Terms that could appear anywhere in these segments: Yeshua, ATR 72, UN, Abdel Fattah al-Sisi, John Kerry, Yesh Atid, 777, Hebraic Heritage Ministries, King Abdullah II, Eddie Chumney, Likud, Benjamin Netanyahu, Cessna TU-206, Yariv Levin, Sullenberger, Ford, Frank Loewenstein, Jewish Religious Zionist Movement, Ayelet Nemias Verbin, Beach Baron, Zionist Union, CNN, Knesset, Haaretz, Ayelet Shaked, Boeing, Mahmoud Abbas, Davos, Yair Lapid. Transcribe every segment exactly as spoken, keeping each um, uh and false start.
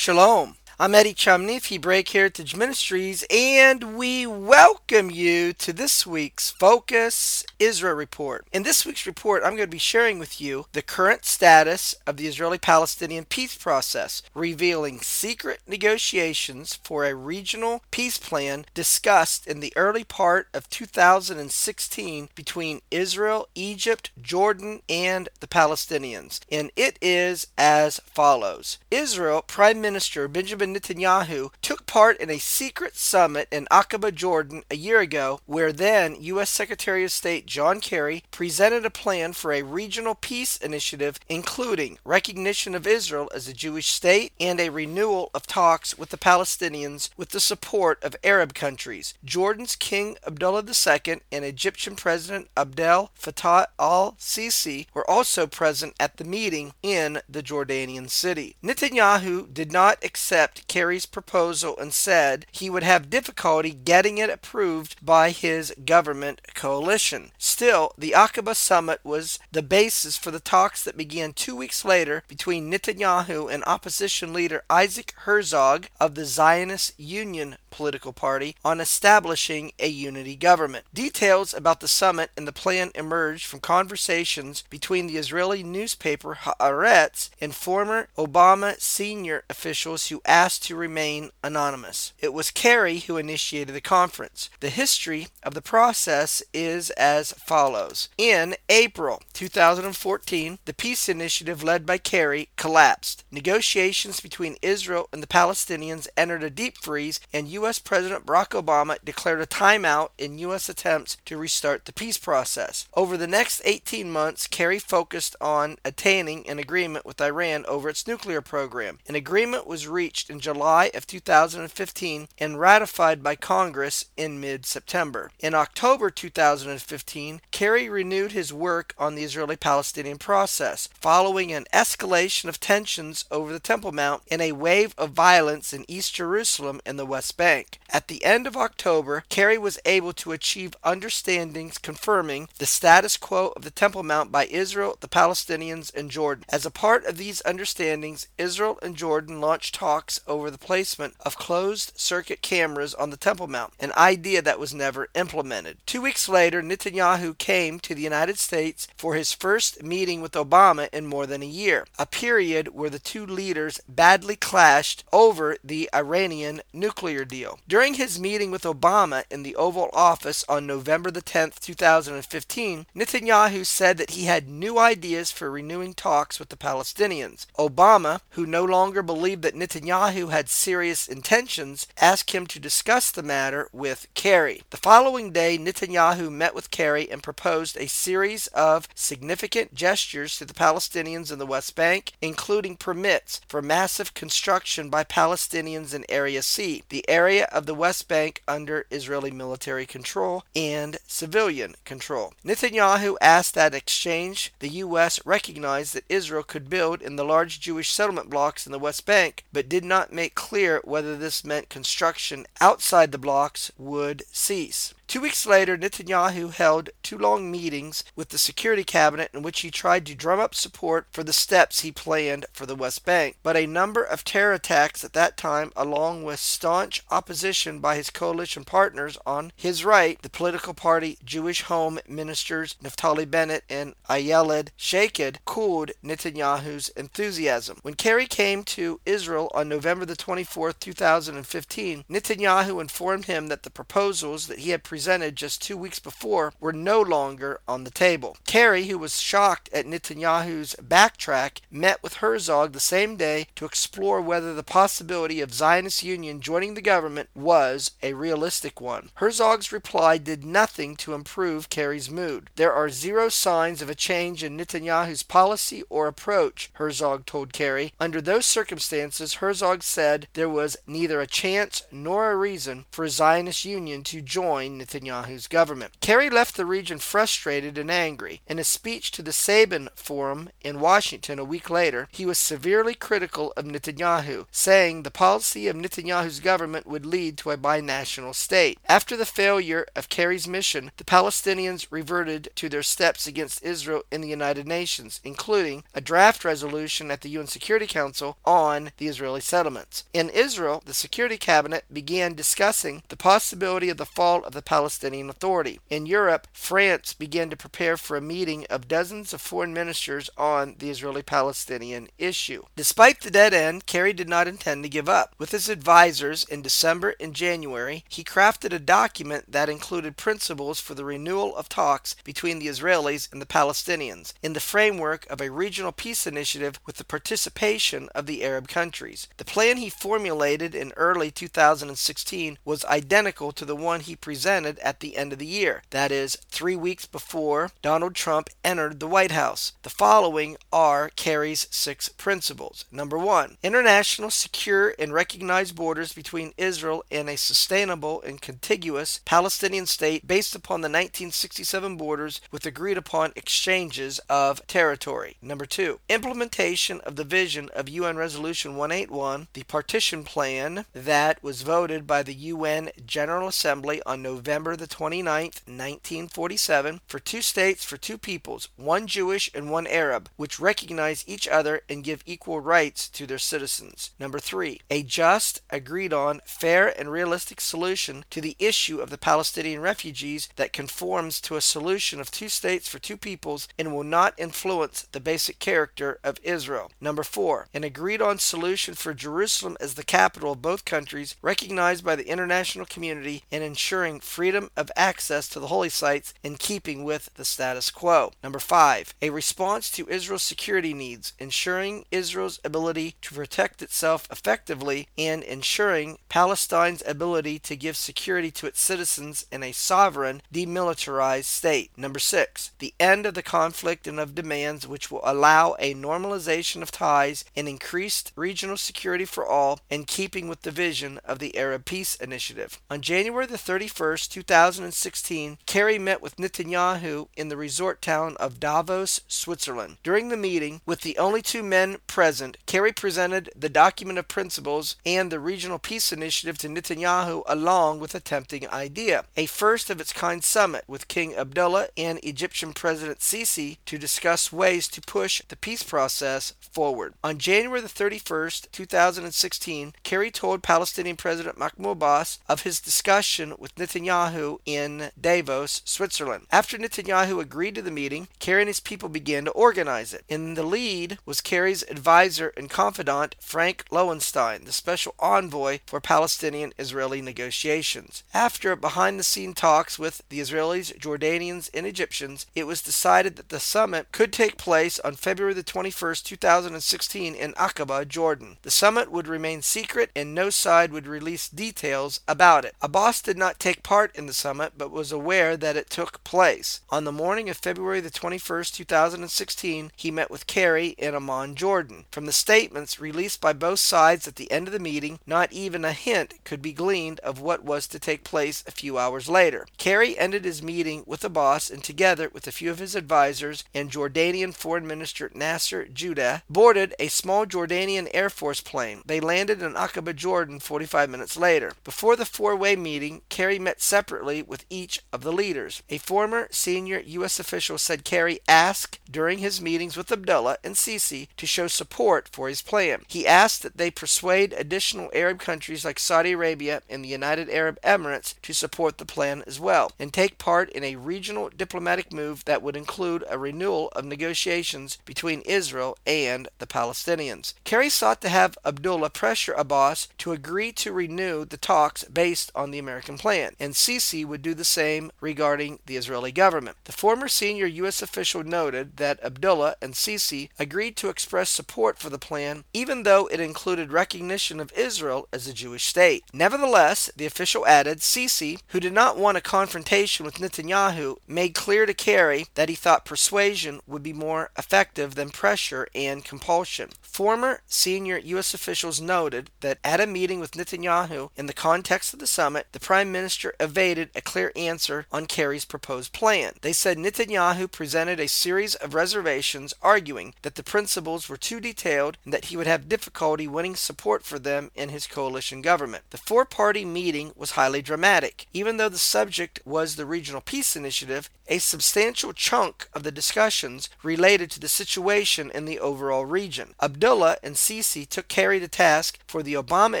Shalom. I'm Eddie Chumney of Hebraic Heritage Ministries, and we welcome you to this week's Focus Israel Report. In this week's report, I'm going to be sharing with you the current status of the Israeli-Palestinian peace process, revealing secret negotiations for a regional peace plan discussed in the early part of two thousand sixteen between Israel, Egypt, Jordan, and the Palestinians. And it is as follows. Israel Prime Minister Benjamin Netanyahu took part in a secret summit in Aqaba, Jordan, a year ago, where then U S Secretary of State John Kerry presented a plan for a regional peace initiative, including recognition of Israel as a Jewish state and a renewal of talks with the Palestinians with the support of Arab countries. Jordan's King Abdullah the Second and Egyptian President Abdel Fattah al-Sisi were also present at the meeting in the Jordanian city. Netanyahu did not accept Kerry's proposal and said he would have difficulty getting it approved by his government coalition. Still, the Aqaba summit was the basis for the talks that began two weeks later between Netanyahu and opposition leader Isaac Herzog of the Zionist Union political party on establishing a unity government. Details about the summit and the plan emerged from conversations between the Israeli newspaper Haaretz and former Obama senior officials who asked to remain anonymous. It was Kerry who initiated the conference. The history of the process is as follows. In April two thousand fourteen, the peace initiative led by Kerry collapsed. Negotiations between Israel and the Palestinians entered a deep freeze, and U S President Barack Obama declared a timeout in U S attempts to restart the peace process. Over the next eighteen months, Kerry focused on attaining an agreement with Iran over its nuclear program. An agreement was reached in July of two thousand fifteen and ratified by Congress in mid-September. In October two thousand fifteen, Kerry renewed his work on the Israeli-Palestinian process, following an escalation of tensions over the Temple Mount and a wave of violence in East Jerusalem and the West Bank. At the end of October, Kerry was able to achieve understandings confirming the status quo of the Temple Mount by Israel, the Palestinians, and Jordan. As a part of these understandings, Israel and Jordan launched talks over the placement of closed-circuit cameras on the Temple Mount, an idea that was never implemented. Two weeks later, Netanyahu came to the United States for his first meeting with Obama in more than a year, a period where the two leaders badly clashed over the Iranian nuclear deal. During his meeting with Obama in the Oval Office on November the tenth, two thousand fifteen, Netanyahu said that he had new ideas for renewing talks with the Palestinians. Obama, who no longer believed that Netanyahu had serious intentions, asked him to discuss the matter with Kerry. The following day, Netanyahu met with Kerry and proposed a series of significant gestures to the Palestinians in the West Bank, including permits for massive construction by Palestinians in Area C, the area of the West Bank under Israeli military control and civilian control. Netanyahu asked that in exchange, the U S recognize that Israel could build in the large Jewish settlement blocks in the West Bank, but did not make clear whether this meant construction outside the blocks would cease. Two weeks later, Netanyahu held two long meetings with the Security Cabinet in which he tried to drum up support for the steps he planned for the West Bank. But a number of terror attacks at that time, along with staunch opposition by his coalition partners on his right, the political party Jewish Home Ministers Naftali Bennett and Ayelet Shaked, cooled Netanyahu's enthusiasm. When Kerry came to Israel on November the twenty-fourth, two thousand fifteen, Netanyahu informed him that the proposals that he had presented presented just two weeks before were no longer on the table. Kerry, who was shocked at Netanyahu's backtrack, met with Herzog the same day to explore whether the possibility of Zionist Union joining the government was a realistic one. Herzog's reply did nothing to improve Kerry's mood. "There are zero signs of a change in Netanyahu's policy or approach," Herzog told Kerry. Under those circumstances, Herzog said there was neither a chance nor a reason for Zionist Union to join Netanyahu. Netanyahu's government. Kerry left the region frustrated and angry. In a speech to the Sabin Forum in Washington a week later, he was severely critical of Netanyahu, saying the policy of Netanyahu's government would lead to a binational state. After the failure of Kerry's mission, the Palestinians reverted to their steps against Israel in the United Nations, including a draft resolution at the U N Security Council on the Israeli settlements. In Israel, the Security Cabinet began discussing the possibility of the fall of the Palestinian Authority. In Europe, France began to prepare for a meeting of dozens of foreign ministers on the Israeli-Palestinian issue. Despite the dead end, Kerry did not intend to give up. With his advisors in December and January, he crafted a document that included principles for the renewal of talks between the Israelis and the Palestinians in the framework of a regional peace initiative with the participation of the Arab countries. The plan he formulated in early two thousand sixteen was identical to the one he presented at the end of the year, that is, three weeks before Donald Trump entered the White House. The following are Kerry's six principles. Number one, international, secure, and recognized borders between Israel and a sustainable and contiguous Palestinian state based upon the nineteen sixty-seven borders with agreed upon exchanges of territory. Number two, implementation of the vision of U N Resolution one eighty-one, the partition plan that was voted by the U N General Assembly on November the twenty-ninth, nineteen forty-seven, for two states for two peoples, one Jewish and one Arab, which recognize each other and give equal rights to their citizens. Number three, a just, agreed on, fair, and realistic solution to the issue of the Palestinian refugees that conforms to a solution of two states for two peoples and will not influence the basic character of Israel. Number four, an agreed-on solution for Jerusalem as the capital of both countries, recognized by the international community and ensuring freedom of access to the holy sites in keeping with the status quo. Number five, a response to Israel's security needs, ensuring Israel's ability to protect itself effectively and ensuring Palestine's ability to give security to its citizens in a sovereign, demilitarized state. Number six, the end of the conflict and of demands which will allow a normalization of ties and increased regional security for all in keeping with the vision of the Arab Peace Initiative. On January the thirty-first, two thousand sixteen, Kerry met with Netanyahu in the resort town of Davos, Switzerland. During the meeting, with the only two men present, Kerry presented the document of principles and the Regional Peace Initiative to Netanyahu, along with a tempting idea, a first-of-its-kind summit with King Abdullah and Egyptian President Sisi to discuss ways to push the peace process forward. On January the thirty-first, two thousand sixteen, Kerry told Palestinian President Mahmoud Abbas of his discussion with Netanyahu in Davos, Switzerland. After Netanyahu agreed to the meeting, Kerry and his people began to organize it. In the lead was Kerry's advisor and confidant, Frank Loewenstein, the special envoy for Palestinian-Israeli negotiations. After behind-the-scene talks with the Israelis, Jordanians, and Egyptians, it was decided that the summit could take place on February the twenty-first, two thousand sixteen in Aqaba, Jordan. The summit would remain secret and no side would release details about it. Abbas did not take part in the summit but was aware that it took place. On the morning of February the twenty-first, two thousand sixteen, he met with Kerry in Amman, Jordan. From the statements released by both sides at the end of the meeting, not even a hint could be gleaned of what was to take place a few hours later. Kerry ended his meeting with Abbas and, together with a few of his advisors and Jordanian Foreign Minister Nasser Judeh, boarded a small Jordanian Air Force plane. They landed in Aqaba, Jordan forty-five minutes later. Before the four-way meeting, Kerry met separately with each of the leaders. A former senior U S official said Kerry asked during his meetings with Abdullah and Sisi to show support for his plan. He asked that they persuade additional Arab countries like Saudi Arabia and the United Arab Emirates to support the plan as well and take part in a regional diplomatic move that would include a renewal of negotiations between Israel and the Palestinians. Kerry sought to have Abdullah pressure Abbas to agree to renew the talks based on the American plan, and Sisi would do the same regarding the Israeli government. The former senior U S official noted that Abdullah and Sisi agreed to express support for the plan, even though it included recognition of Israel as a Jewish state. Nevertheless, the official added, Sisi, who did not want a confrontation with Netanyahu, made clear to Kerry that he thought persuasion would be more effective than pressure and compulsion. Former senior U S officials noted that at a meeting with Netanyahu in the context of the summit, the Prime Minister evaded evaded a clear answer on Kerry's proposed plan. They said Netanyahu presented a series of reservations, arguing that the principles were too detailed and that he would have difficulty winning support for them in his coalition government. The four-party meeting was highly dramatic. Even though the subject was the Regional Peace Initiative, a substantial chunk of the discussions related to the situation in the overall region. Abdullah and Sisi took Kerry to task for the Obama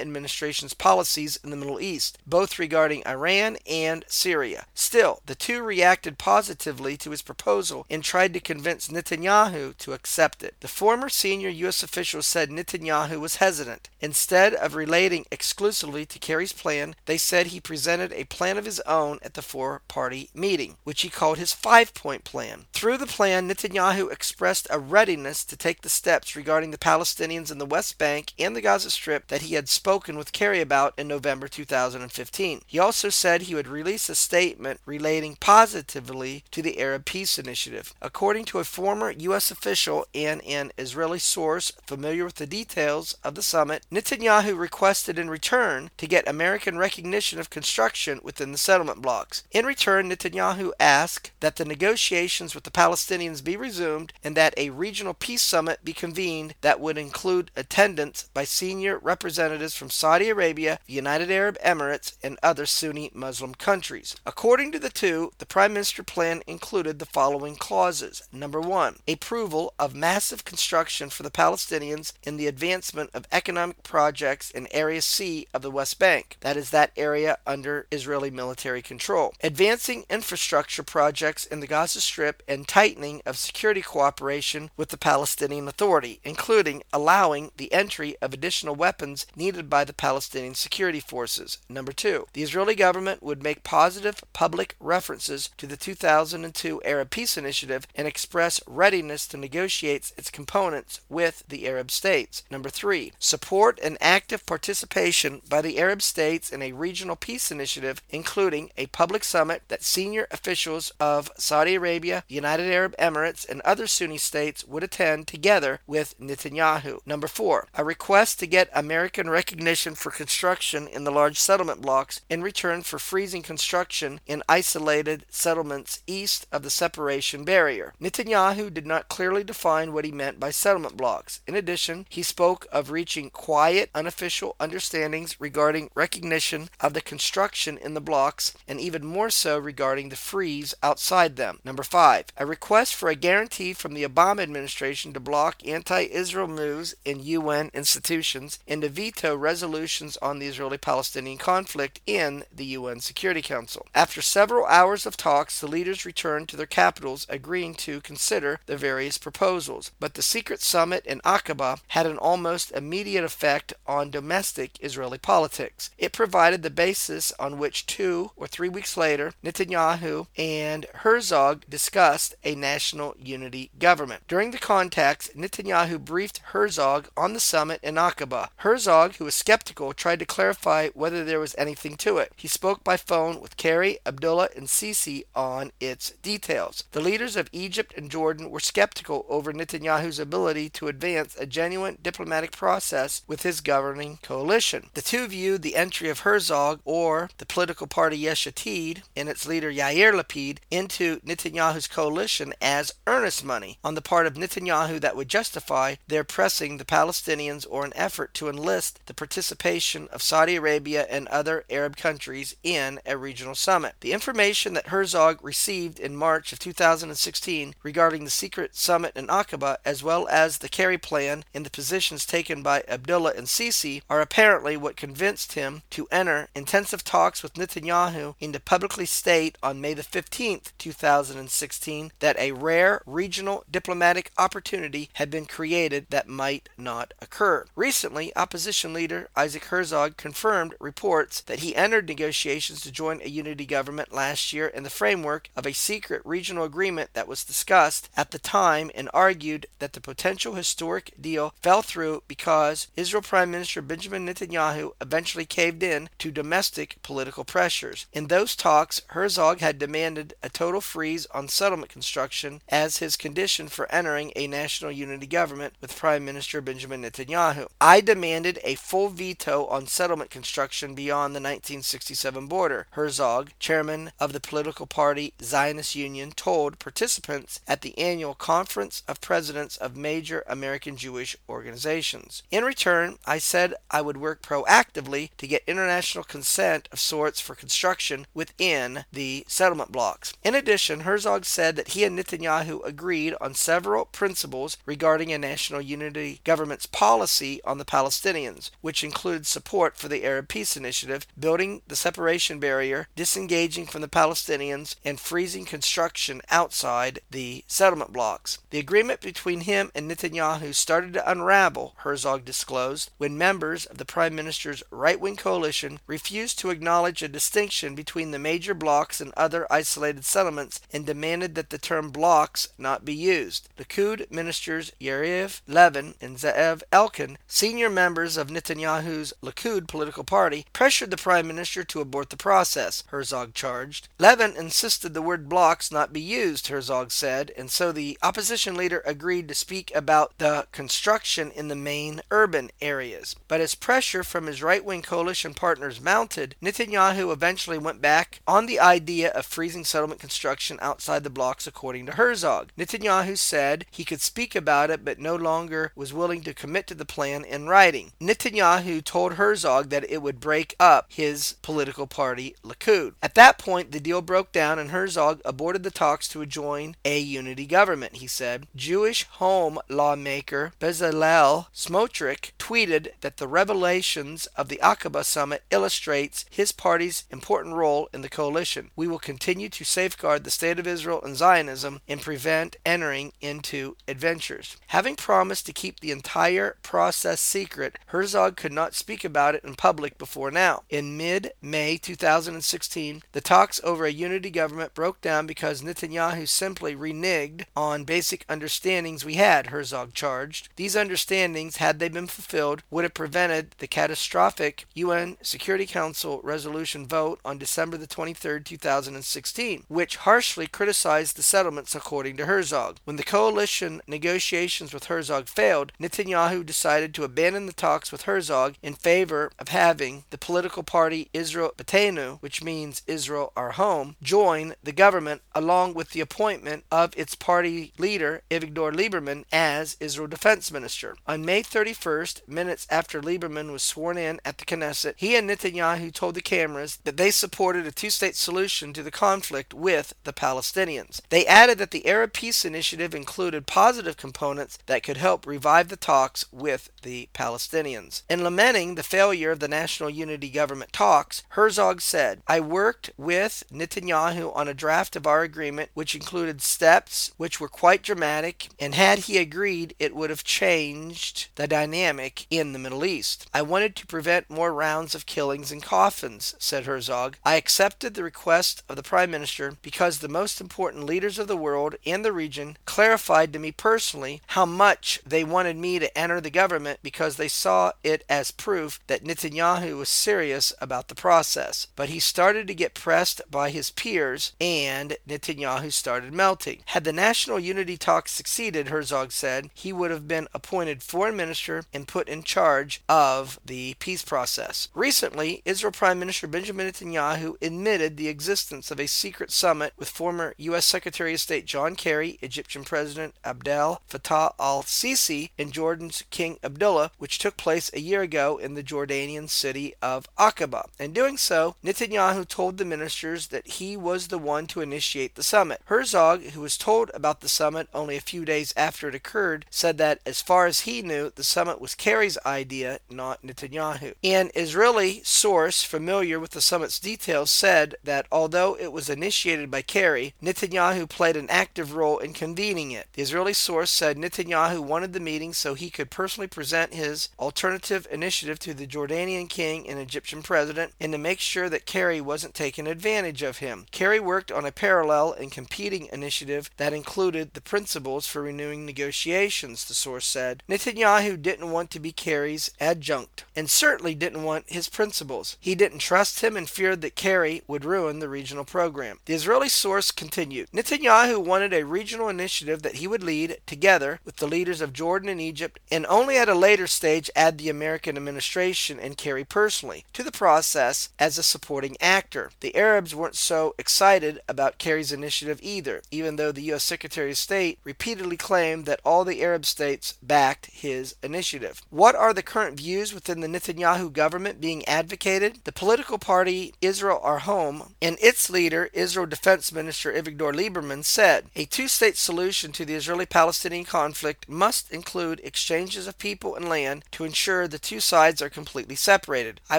administration's policies in the Middle East, both regarding Iran and Syria. Still, the two reacted positively to his proposal and tried to convince Netanyahu to accept it. The former senior U S official said Netanyahu was hesitant. Instead of relating exclusively to Kerry's plan, they said he presented a plan of his own at the four-party meeting, which he called his five-point plan. Through the plan, Netanyahu expressed a readiness to take the steps regarding the Palestinians in the West Bank and the Gaza Strip that he had spoken with Kerry about in November two thousand fifteen. He also said he would release a statement relating positively to the Arab Peace Initiative. According to a former U S official and an Israeli source familiar with the details of the summit, Netanyahu requested in return to get American recognition of construction within the settlement blocks. In return, Netanyahu asked that the negotiations with the Palestinians be resumed and that a regional peace summit be convened that would include attendance by senior representatives from Saudi Arabia, the United Arab Emirates, and other Sunni Muslim countries. According to the two, the Prime Minister plan included the following clauses. Number one, approval of massive construction for the Palestinians in the advancement of economic projects in Area C of the West Bank, that is that area under Israeli military control, advancing infrastructure projects in the Gaza Strip, and tightening of security cooperation with the Palestinian Authority, including allowing the entry of additional weapons needed by the Palestinian security forces. Number two, the Israeli government would make positive public references to the two thousand two Arab Peace Initiative and express readiness to negotiate its components with the Arab states. Number three, support and active participation by the Arab states in a regional peace initiative, including a public summit that senior officials of Saudi Arabia, the United Arab Emirates, and other Sunni states would attend together with Netanyahu. Number four, a request to get American recognition for construction in the large settlement blocks in return for freezing construction in isolated settlements east of the separation barrier. Netanyahu did not clearly define what he meant by settlement blocks. In addition, he spoke of reaching quiet, unofficial understandings regarding recognition of the construction in the blocks, and even more so regarding the freeze outside them. Number five, a request for a guarantee from the Obama administration to block anti-Israel moves in U N institutions and to veto resolutions on the Israeli-Palestinian conflict in the U N Security Council. After several hours of talks, the leaders returned to their capitals, agreeing to consider the various proposals. But the secret summit in Aqaba had an almost immediate effect on domestic Israeli politics. It provided the basis on which two or three weeks later, Netanyahu and Herzog discussed a national unity government. During the contacts, Netanyahu briefed Herzog on the summit in Aqaba. Herzog, who was skeptical, tried to clarify whether there was anything to it. He spoke by phone with Kerry, Abdullah, and Sisi on its details. The leaders of Egypt and Jordan were skeptical over Netanyahu's ability to advance a genuine diplomatic process with his governing coalition. The two viewed the entry of Herzog, or the political party Yesh Atid, and its leader Yair Lapid into Netanyahu's coalition as earnest money on the part of Netanyahu that would justify their pressing the Palestinians or an effort to enlist the participation of Saudi Arabia and other Arab countries in a regional summit. The information that Herzog received in March of two thousand sixteen regarding the secret summit in Aqaba, as well as the Kerry plan and the positions taken by Abdullah and Sisi, are apparently what convinced him to enter intensive talks with Netanyahu and to publicly state on May the fifteenth, two thousand sixteen, that a rare regional diplomatic opportunity had been created that might not occur. Recently, opposition leader Isaac Herzog confirmed reports that he entered negotiations to join a unity government last year in the framework of a secret regional agreement that was discussed at the time, and argued that the potential historic deal fell through because Israel Prime Minister Benjamin Netanyahu eventually caved in to domestic political pressures. In those talks, Herzog had demanded a a total freeze on settlement construction as his condition for entering a national unity government with Prime Minister Benjamin Netanyahu. I demanded a full veto on settlement construction beyond the nineteen sixty-seven border, Herzog, chairman of the political party Zionist Union, told participants at the annual Conference of Presidents of Major American Jewish Organizations. In return, I said I would work proactively to get international consent of sorts for construction within the settlement blocks. In addition, Herzog said that he and Netanyahu agreed on several principles regarding a national unity government's policy on the Palestinians, which includes support for the Arab Peace Initiative, building the separation barrier, disengaging from the Palestinians, and freezing construction outside the settlement blocks. The agreement between him and Netanyahu started to unravel, Herzog disclosed, when members of the Prime Minister's right-wing coalition refused to acknowledge a distinction between the major blocks and other isolated settlements and demanded that the term blocks not be used. Likud ministers Yariv Levin and Ze'ev Elkin, senior members of Netanyahu's Likud political party, pressured the Prime Minister to abort the process, Herzog charged. Levin insisted the word blocks not be used, Herzog said, and so the opposition leader agreed to speak about the construction in the main urban areas. But as pressure from his right-wing coalition partners mounted, Netanyahu eventually went back on the idea of freezing settlement construction outside the blocks, according to Herzog. Netanyahu said he could speak about it but no longer was willing to commit to the plan in writing. Netanyahu told Herzog that it would break up his political party, Likud. At that point, the deal broke down and Herzog aborted the talks to join a unity government, he said. Jewish home lawmaker Bezalel Smotrich tweeted that the revelations of the Aqaba summit illustrates his party's important role in the coalition. We will continue to safeguard the state of Israel and Zionism and prevent entering into adventures. Having promised to keep the entire process secret, Herzog could not speak about it in public before now. In mid-May two thousand sixteen, the talks over a unity government broke down because Netanyahu simply reneged on basic understandings we had, Herzog charged. These understandings, had they been fulfilled, would have prevented the catastrophic U N Security Council resolution vote on December the twenty-third, two thousand sixteen, which harshly criticized the settlements, according to Herzog. When the coalition negotiations with Herzog failed, Netanyahu decided to abandon the talks with Herzog in favor of having the political party Israel Beiteinu, which means Israel Our Home, join the government along with the appointment of its party leader, Avigdor Lieberman, as Israel Defense Minister. On May thirty-first, minutes after Lieberman was sworn in at the Knesset, he and Netanyahu told the cameras that they supported a two-state solution to the conflict with the Palestinians. They added that the Arab Peace Initiative included positive components that could help revive the talks with the Palestinians. In lamenting the failure of the National Unity Government talks, Herzog said, I worked with Netanyahu on a draft of our agreement which included steps which were quite dramatic, and had he agreed, it would have changed the dynamic in the Middle East. I wanted to prevent more rounds of killings and coffins, said Herzog. I accepted the request of the Prime Minister because the most important leaders of the world and the region clarified to me personally how much they wanted me to enter the government because they saw it as proof that Netanyahu was serious about the process. But he started to get pressed by his peers and Netanyahu started melting. Had the National Unity talks succeeded, Herzog said, he would have been appointed foreign minister and put in charge of the peace process. Recently, Israel Prime Minister Benjamin Netanyahu admitted the existence of a secret summit with former U S Secretary of State John Kerry, Egyptian President Abdel Fattah al-Sisi, and Jordan's King Abdullah, which took place a year ago in the Jordanian city of Aqaba. In doing so, Netanyahu told the ministers that he was the one to initiate the summit. Herzog, who was told about the summit only a few days after it occurred, said that, as far as he knew, the summit was Kerry's idea, not Netanyahu. An Israeli source familiar with the summit's details said that although it was initiated by Kerry, Netanyahu played an active role in convening it. The Israeli source said Netanyahu wanted the meeting so he could personally present his alternative initiative to the Jordanian king and Egyptian president and to make sure that Kerry wasn't taking advantage of him. Kerry worked on a parallel and competing initiative that included the principles for renewing negotiations, the source said. Netanyahu didn't want to be Kerry's adjunct, and certainly didn't want his principles. He didn't trust him and feared that Kerry would ruin the regional program. The Israeli source continued, Netanyahu wanted a regional initiative that he would lead together with the leaders of Jordan and Egypt, and only at a later stage add the American administration and Kerry personally to the process as a supporting actor. The Arabs weren't so excited about Kerry's initiative either, even though the U S Secretary of State repeatedly claimed that all the Arab states backed his initiative. What are the current views within the Netanyahu government being advocated? The political party Israel Our Home and its leader, Israel Defense Minister Avigdor Lieberman, said a two-state solution to the Israeli-Palestinian conflict must include exchanges of people and land to ensure the two sides are completely separated. I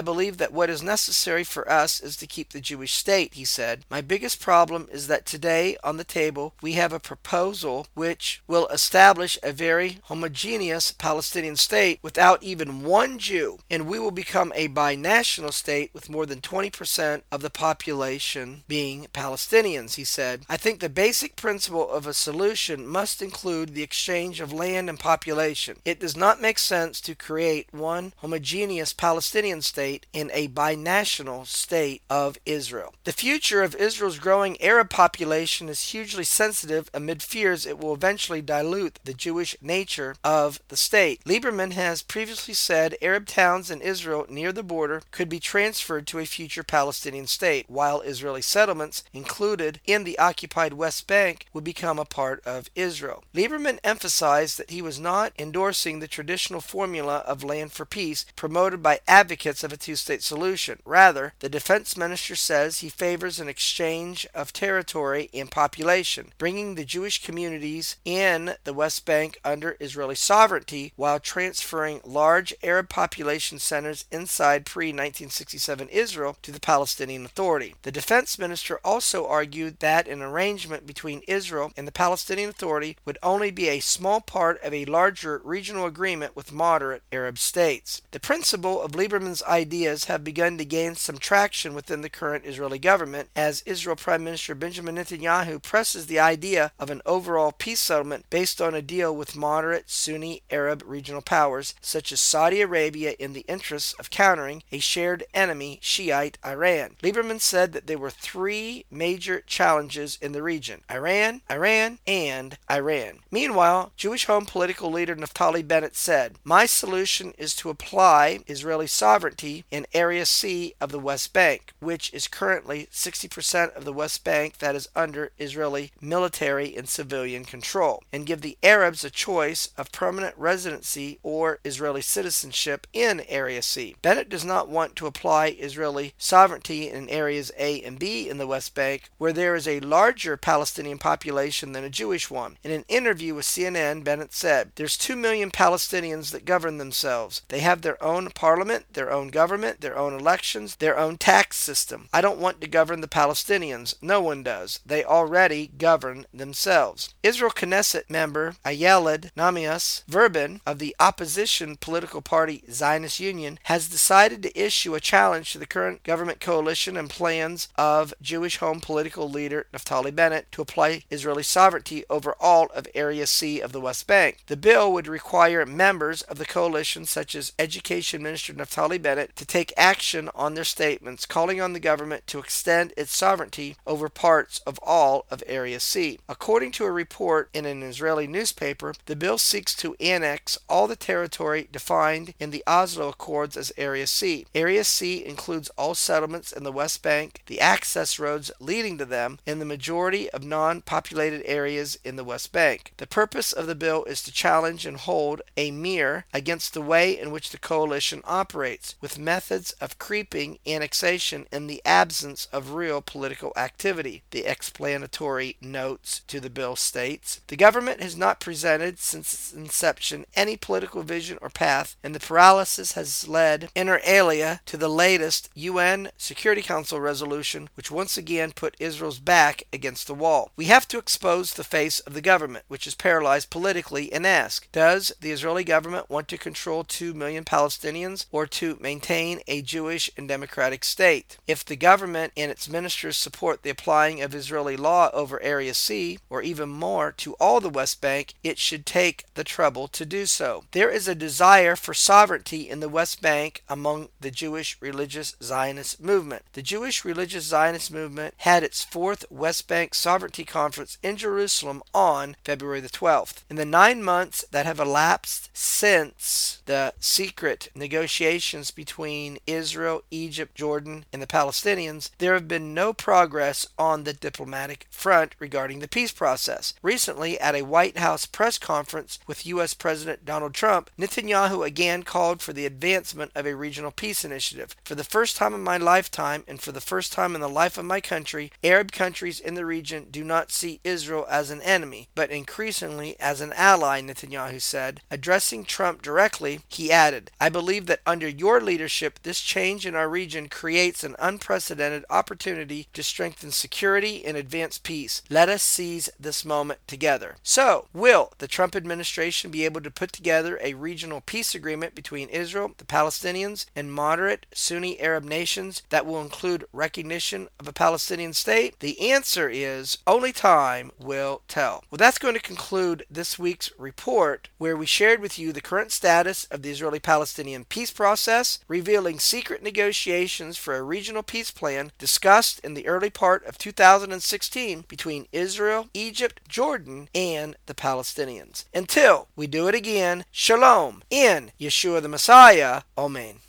believe that what is necessary for us is to keep the Jewish state, he said. My biggest problem is that today on the table we have a proposal which will establish a very homogeneous Palestinian state without even one Jew, and we will become a binational state with more than twenty percent of the population being Palestinians, he said. I think the basic principle of a solution must include the exchange of land and population. It does not make sense to create one homogeneous Palestinian state in a binational state of Israel. The future of Israel's growing Arab population is hugely sensitive amid fears it will eventually dilute the Jewish nature of the state. Lieberman has previously said Arab towns in Israel near the border could be transferred to a future Palestinian state, while Israeli settlements included in the occupied West Bank would become a part of Israel. Lieberman emphasized that he was not endorsing the traditional formula of land for peace promoted by advocates of a two-state solution. Rather, the defense minister says he favors an exchange of territory and population, bringing the Jewish communities in the West Bank under Israeli sovereignty while transferring large Arab population centers inside pre-nineteen sixty-seven Israel to the Palestinian Authority. The defense minister also argued that an arrangement between Israel and the Palestinian Authority would only be a small part of a larger regional agreement with moderate Arab states. The principle of Lieberman's ideas have begun to gain some traction within the current Israeli government, as Israel Prime Minister Benjamin Netanyahu presses the idea of an overall peace settlement based on a deal with moderate Sunni Arab regional powers such as Saudi Arabia in the interests of countering a shared enemy, Shiite Iran. Lieberman said that there were three major challenges in the region: Iran, Iran, and Iran. Meanwhile, Jewish Home political leader Naftali Bennett said, my solution is to apply Israeli sovereignty in Area C of the West Bank, which is currently sixty percent of the West Bank that is under Israeli military and civilian control, and give the Arabs a choice of permanent residency or Israeli citizenship in Area C. Bennett does not want to apply Israeli sovereignty in areas A and B in the West Bank, where there is a larger Palestinian population than a Jewish one. In an interview with C N N, Bennett said, there's two million Palestinians that govern themselves. They have their own parliament, their own government, their own elections, their own tax system. I don't want to govern the Palestinians. No one does. They already govern themselves. Israel Knesset member Ayelet Nemias Verbin of the opposition political party Zionist Union has decided to issue a challenge to the current government coalition and plans of Jewish Home political leader Naftali Bennett to apply Israeli sovereignty over all of Area C of the West Bank. The bill would require members of the coalition, such as Education Minister Naftali Bennett, to take action on their statements calling on the government to extend its sovereignty over parts of all of Area C. According to a report in an Israeli newspaper, the bill seeks to annex all the territory defined in the Oslo Accords as Area C. Area C includes all settlements in the West Bank, the access roads leading to them, and the majority of non-populated areas in the West Bank. The purpose of the bill is to challenge and hold a mirror against the way in which the coalition operates, with methods of creeping annexation in the absence of real political activity, the explanatory notes to the bill states. The government has not presented since its inception any political vision or path, and the paralysis has led inter alia to the latest U N Security Council resolution, which once again put Israel's back against the wall. We have to expose the face of the government, which is paralyzed politically, and ask, does the Israeli government want to control two million Palestinians or to maintain a Jewish and democratic state? If the government and its ministers support the applying of Israeli law over Area C, or even more, to all the West Bank, it should take the trouble to do so. There is a desire for sovereignty in the West Bank among the Jewish Religious Zionist Movement. The Jewish Religious Zionist Movement has had its fourth West Bank Sovereignty Conference in Jerusalem on February the twelfth. In the nine months that have elapsed since the secret negotiations between Israel, Egypt, Jordan, and the Palestinians, there have been no progress on the diplomatic front regarding the peace process. Recently, at a White House press conference with U S President Donald Trump, Netanyahu again called for the advancement of a regional peace initiative. For the first time in my lifetime, and for the first time in the life of my country, Arab countries in the region do not see Israel as an enemy, but increasingly as an ally, Netanyahu said. Addressing Trump directly, he added, "I believe that under your leadership, this change in our region creates an unprecedented opportunity to strengthen security and advance peace. Let us seize this moment together." So, will the Trump administration be able to put together a regional peace agreement between Israel, the Palestinians, and moderate Sunni Arab nations that will include recognition of a Palestinian state? The answer is only time will tell. Well, that's going to conclude this week's report, where we shared with you the current status of the Israeli-Palestinian peace process, revealing secret negotiations for a regional peace plan discussed in the early part of two thousand sixteen between Israel, Egypt, Jordan, and the Palestinians. Until we do it again, Shalom in Yeshua the Messiah. Amen.